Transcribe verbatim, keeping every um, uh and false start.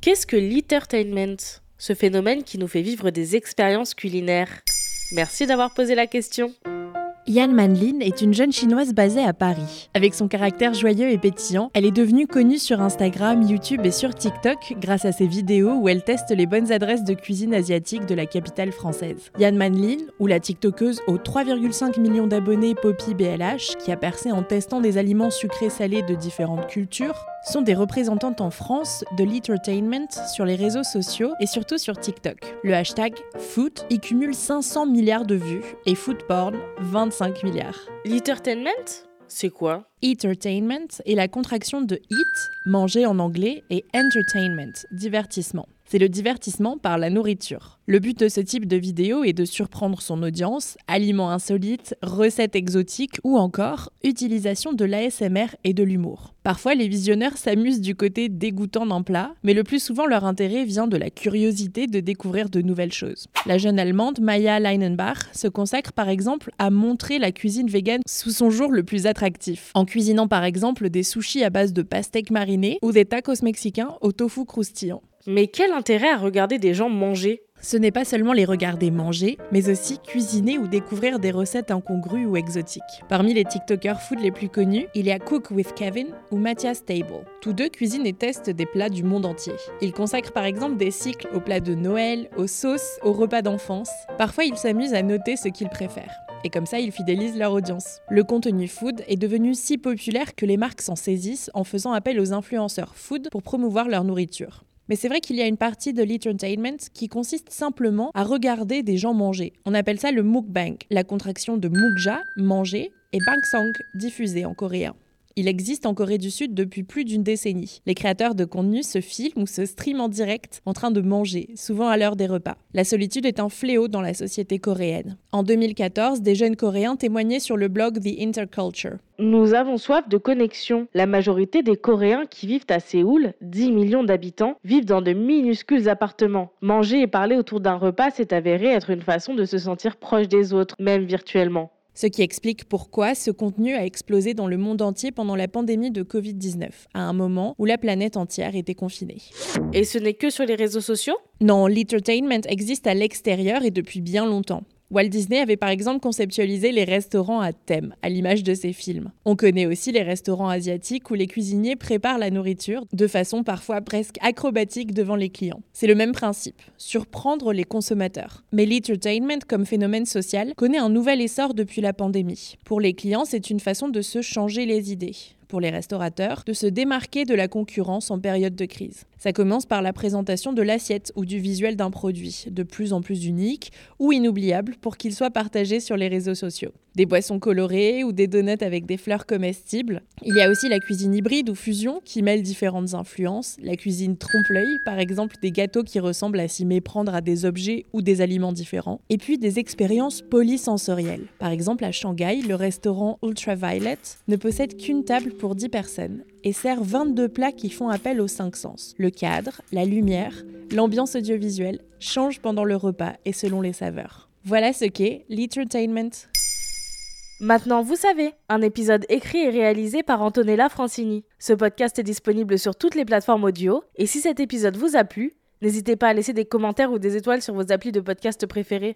Qu'est-ce que l'entertainment ? Ce phénomène qui nous fait vivre des expériences culinaires. Merci d'avoir posé la question. Yan Manlin est une jeune Chinoise basée à Paris. Avec son caractère joyeux et pétillant, elle est devenue connue sur Instagram, YouTube et sur TikTok grâce à ses vidéos où elle teste les bonnes adresses de cuisine asiatique de la capitale française. Yan Manlin, ou la TikTokeuse aux trois virgule cinq millions d'abonnés Poppy B L H, qui a percé en testant des aliments sucrés-salés de différentes cultures, sont des représentantes en France de l'entertainment sur les réseaux sociaux et surtout sur TikTok. Le hashtag food y cumule cinq cents milliards de vues et food porn vingt-cinq milliards. L'entertainment, c'est quoi ? Entertainment est la contraction de eat, manger en anglais, et entertainment, divertissement. C'est le divertissement par la nourriture. Le but de ce type de vidéo est de surprendre son audience, aliments insolites, recettes exotiques ou encore utilisation de l'A S M R et de l'humour. Parfois, les visionneurs s'amusent du côté dégoûtant d'un plat, mais le plus souvent leur intérêt vient de la curiosité de découvrir de nouvelles choses. La jeune Allemande Maya Leinenbach se consacre par exemple à montrer la cuisine végane sous son jour le plus attractif, en cuisinant par exemple des sushis à base de pastèques marinées ou des tacos mexicains au tofu croustillant. Mais quel intérêt à regarder des gens manger ? Ce n'est pas seulement les regarder manger, mais aussi cuisiner ou découvrir des recettes incongrues ou exotiques. Parmi les TikTokers food les plus connus, il y a Cook with Kevin ou Mathias Table. Tous deux cuisinent et testent des plats du monde entier. Ils consacrent par exemple des cycles aux plats de Noël, aux sauces, aux repas d'enfance. Parfois, ils s'amusent à noter ce qu'ils préfèrent. Et comme ça, ils fidélisent leur audience. Le contenu food est devenu si populaire que les marques s'en saisissent en faisant appel aux influenceurs food pour promouvoir leur nourriture. Mais c'est vrai qu'il y a une partie de l'entertainment qui consiste simplement à regarder des gens manger. On appelle ça le mukbang, la contraction de mukja, manger, et bangsang, diffusé en coréen. Il existe en Corée du Sud depuis plus d'une décennie. Les créateurs de contenu se filment ou se streament en direct en train de manger, souvent à l'heure des repas. La solitude est un fléau dans la société coréenne. En deux mille quatorze, des jeunes Coréens témoignaient sur le blog The Interculture. Nous avons soif de connexion. La majorité des Coréens qui vivent à Séoul, dix millions d'habitants, vivent dans de minuscules appartements. Manger et parler autour d'un repas s'est avéré être une façon de se sentir proche des autres, même virtuellement. Ce qui explique pourquoi ce contenu a explosé dans le monde entier pendant la pandémie de covid dix-neuf, à un moment où la planète entière était confinée. Et ce n'est que sur les réseaux sociaux ? Non, l'entertainment existe à l'extérieur et depuis bien longtemps. Walt Disney avait par exemple conceptualisé les restaurants à thème, à l'image de ses films. On connaît aussi les restaurants asiatiques où les cuisiniers préparent la nourriture de façon parfois presque acrobatique devant les clients. C'est le même principe, surprendre les consommateurs. Mais l'entertainment comme phénomène social connaît un nouvel essor depuis la pandémie. Pour les clients, c'est une façon de se changer les idées. Pour les restaurateurs, de se démarquer de la concurrence en période de crise. Ça commence par la présentation de l'assiette ou du visuel d'un produit, de plus en plus unique ou inoubliable pour qu'il soit partagé sur les réseaux sociaux. Des boissons colorées ou des donuts avec des fleurs comestibles. Il y a aussi la cuisine hybride ou fusion qui mêle différentes influences. La cuisine trompe-l'œil, par exemple des gâteaux qui ressemblent à s'y méprendre à des objets ou des aliments différents. Et puis des expériences polysensorielles. Par exemple à Shanghai, le restaurant Ultraviolet ne possède qu'une table pour dix personnes et sert vingt-deux plats qui font appel aux cinq sens. Le cadre, la lumière, l'ambiance audiovisuelle changent pendant le repas et selon les saveurs. Voilà ce qu'est l'entertainment. Maintenant, vous savez, un épisode écrit et réalisé par Antonella Francini. Ce podcast est disponible sur toutes les plateformes audio, et si cet épisode vous a plu, n'hésitez pas à laisser des commentaires ou des étoiles sur vos applis de podcast préférés.